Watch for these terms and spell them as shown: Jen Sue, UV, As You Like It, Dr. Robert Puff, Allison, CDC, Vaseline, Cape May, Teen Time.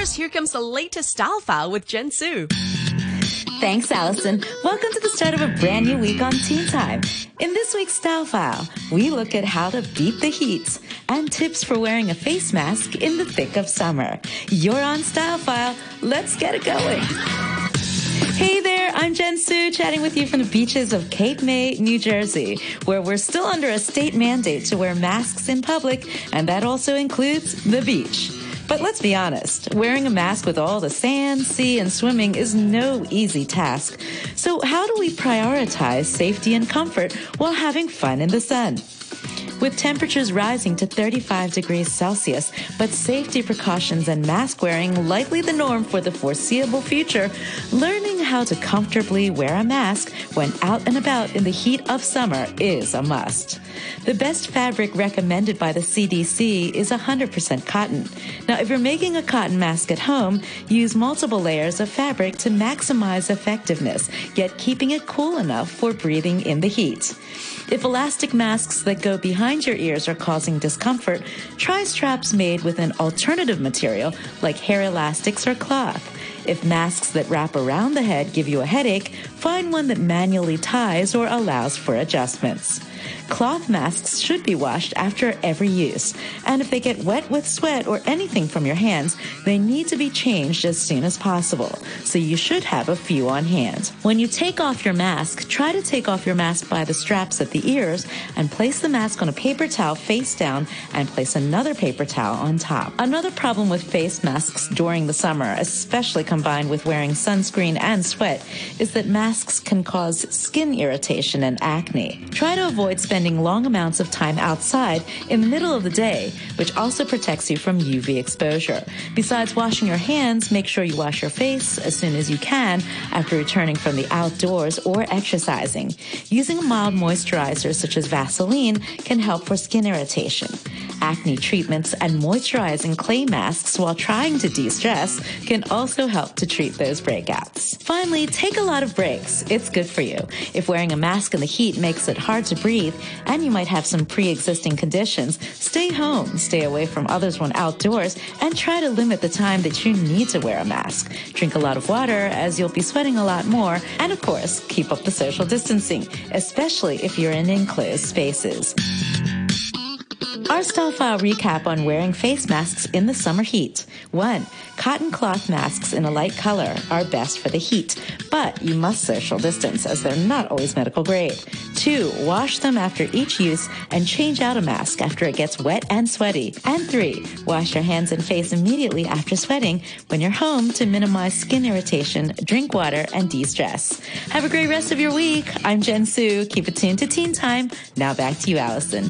first, here comes the latest Style File with Jen Sue. Thanks, Allison. Welcome to the start of a brand new week on Teen Time. In this week's Style File, we look at how to beat the heat and tips for wearing a face mask in the thick of summer. You're on Style File. Let's get it going. Hey there, I'm Jen Sue, chatting with you from the beaches of Cape May, New Jersey, where we're still under a state mandate to wear masks in public, and that also includes the beach. But let's be honest, wearing a mask with all the sand, sea, and swimming is no easy task. So how do we prioritize safety and comfort while having fun in the sun? With temperatures rising to 35 degrees Celsius, but safety precautions and mask wearing likely the norm for the foreseeable future, learning how to comfortably wear a mask when out and about in the heat of summer is a must. The best fabric recommended by the CDC is 100% cotton. Now, if you're making a cotton mask at home, use multiple layers of fabric to maximize effectiveness, yet keeping it cool enough for breathing in the heat. If elastic masks that go behind your ears are causing discomfort, try straps made with an alternative material like hair elastics or cloth. If masks that wrap around the head give you a headache, find one that manually ties or allows for adjustments. Cloth masks should be washed after every use, and if they get wet with sweat or anything from your hands, they need to be changed as soon as possible, so you should have a few on hand. When you take off your mask, try to take off your mask by the straps at the ears and place the mask on a paper towel face down and place another paper towel on top. Another problem with face masks during the summer, especially combined with wearing sunscreen and sweat, is that masks can cause skin irritation and acne. Try to avoid spending long amounts of time outside in the middle of the day, which also protects you from UV exposure. Besides washing your hands, make sure you wash your face as soon as you can after returning from the outdoors or exercising. Using a mild moisturizer such as Vaseline can help for skin irritation. Acne treatments and moisturizing clay masks while trying to de-stress can also help to treat those breakouts. Finally, take a lot of breaks. It's good for you. If wearing a mask in the heat makes it hard to breathe and you might have some pre-existing conditions, stay home, stay away from others when outdoors, and try to limit the time that you need to wear a mask. Drink a lot of water as you'll be sweating a lot more, and of course, keep up the social distancing, especially if you're in enclosed spaces. Our Style File recap on wearing face masks in the summer heat. 1. Cotton cloth masks in a light color are best for the heat, but you must social distance as they're not always medical grade. 2. Wash them after each use and change out a mask after it gets wet and sweaty. And 3. Wash your hands and face immediately after sweating when you're home to minimize skin irritation, drink water, and de-stress. Have a great rest of your week. I'm Jen Sue. Keep it tuned to Teen Time. Now back to you, Allison.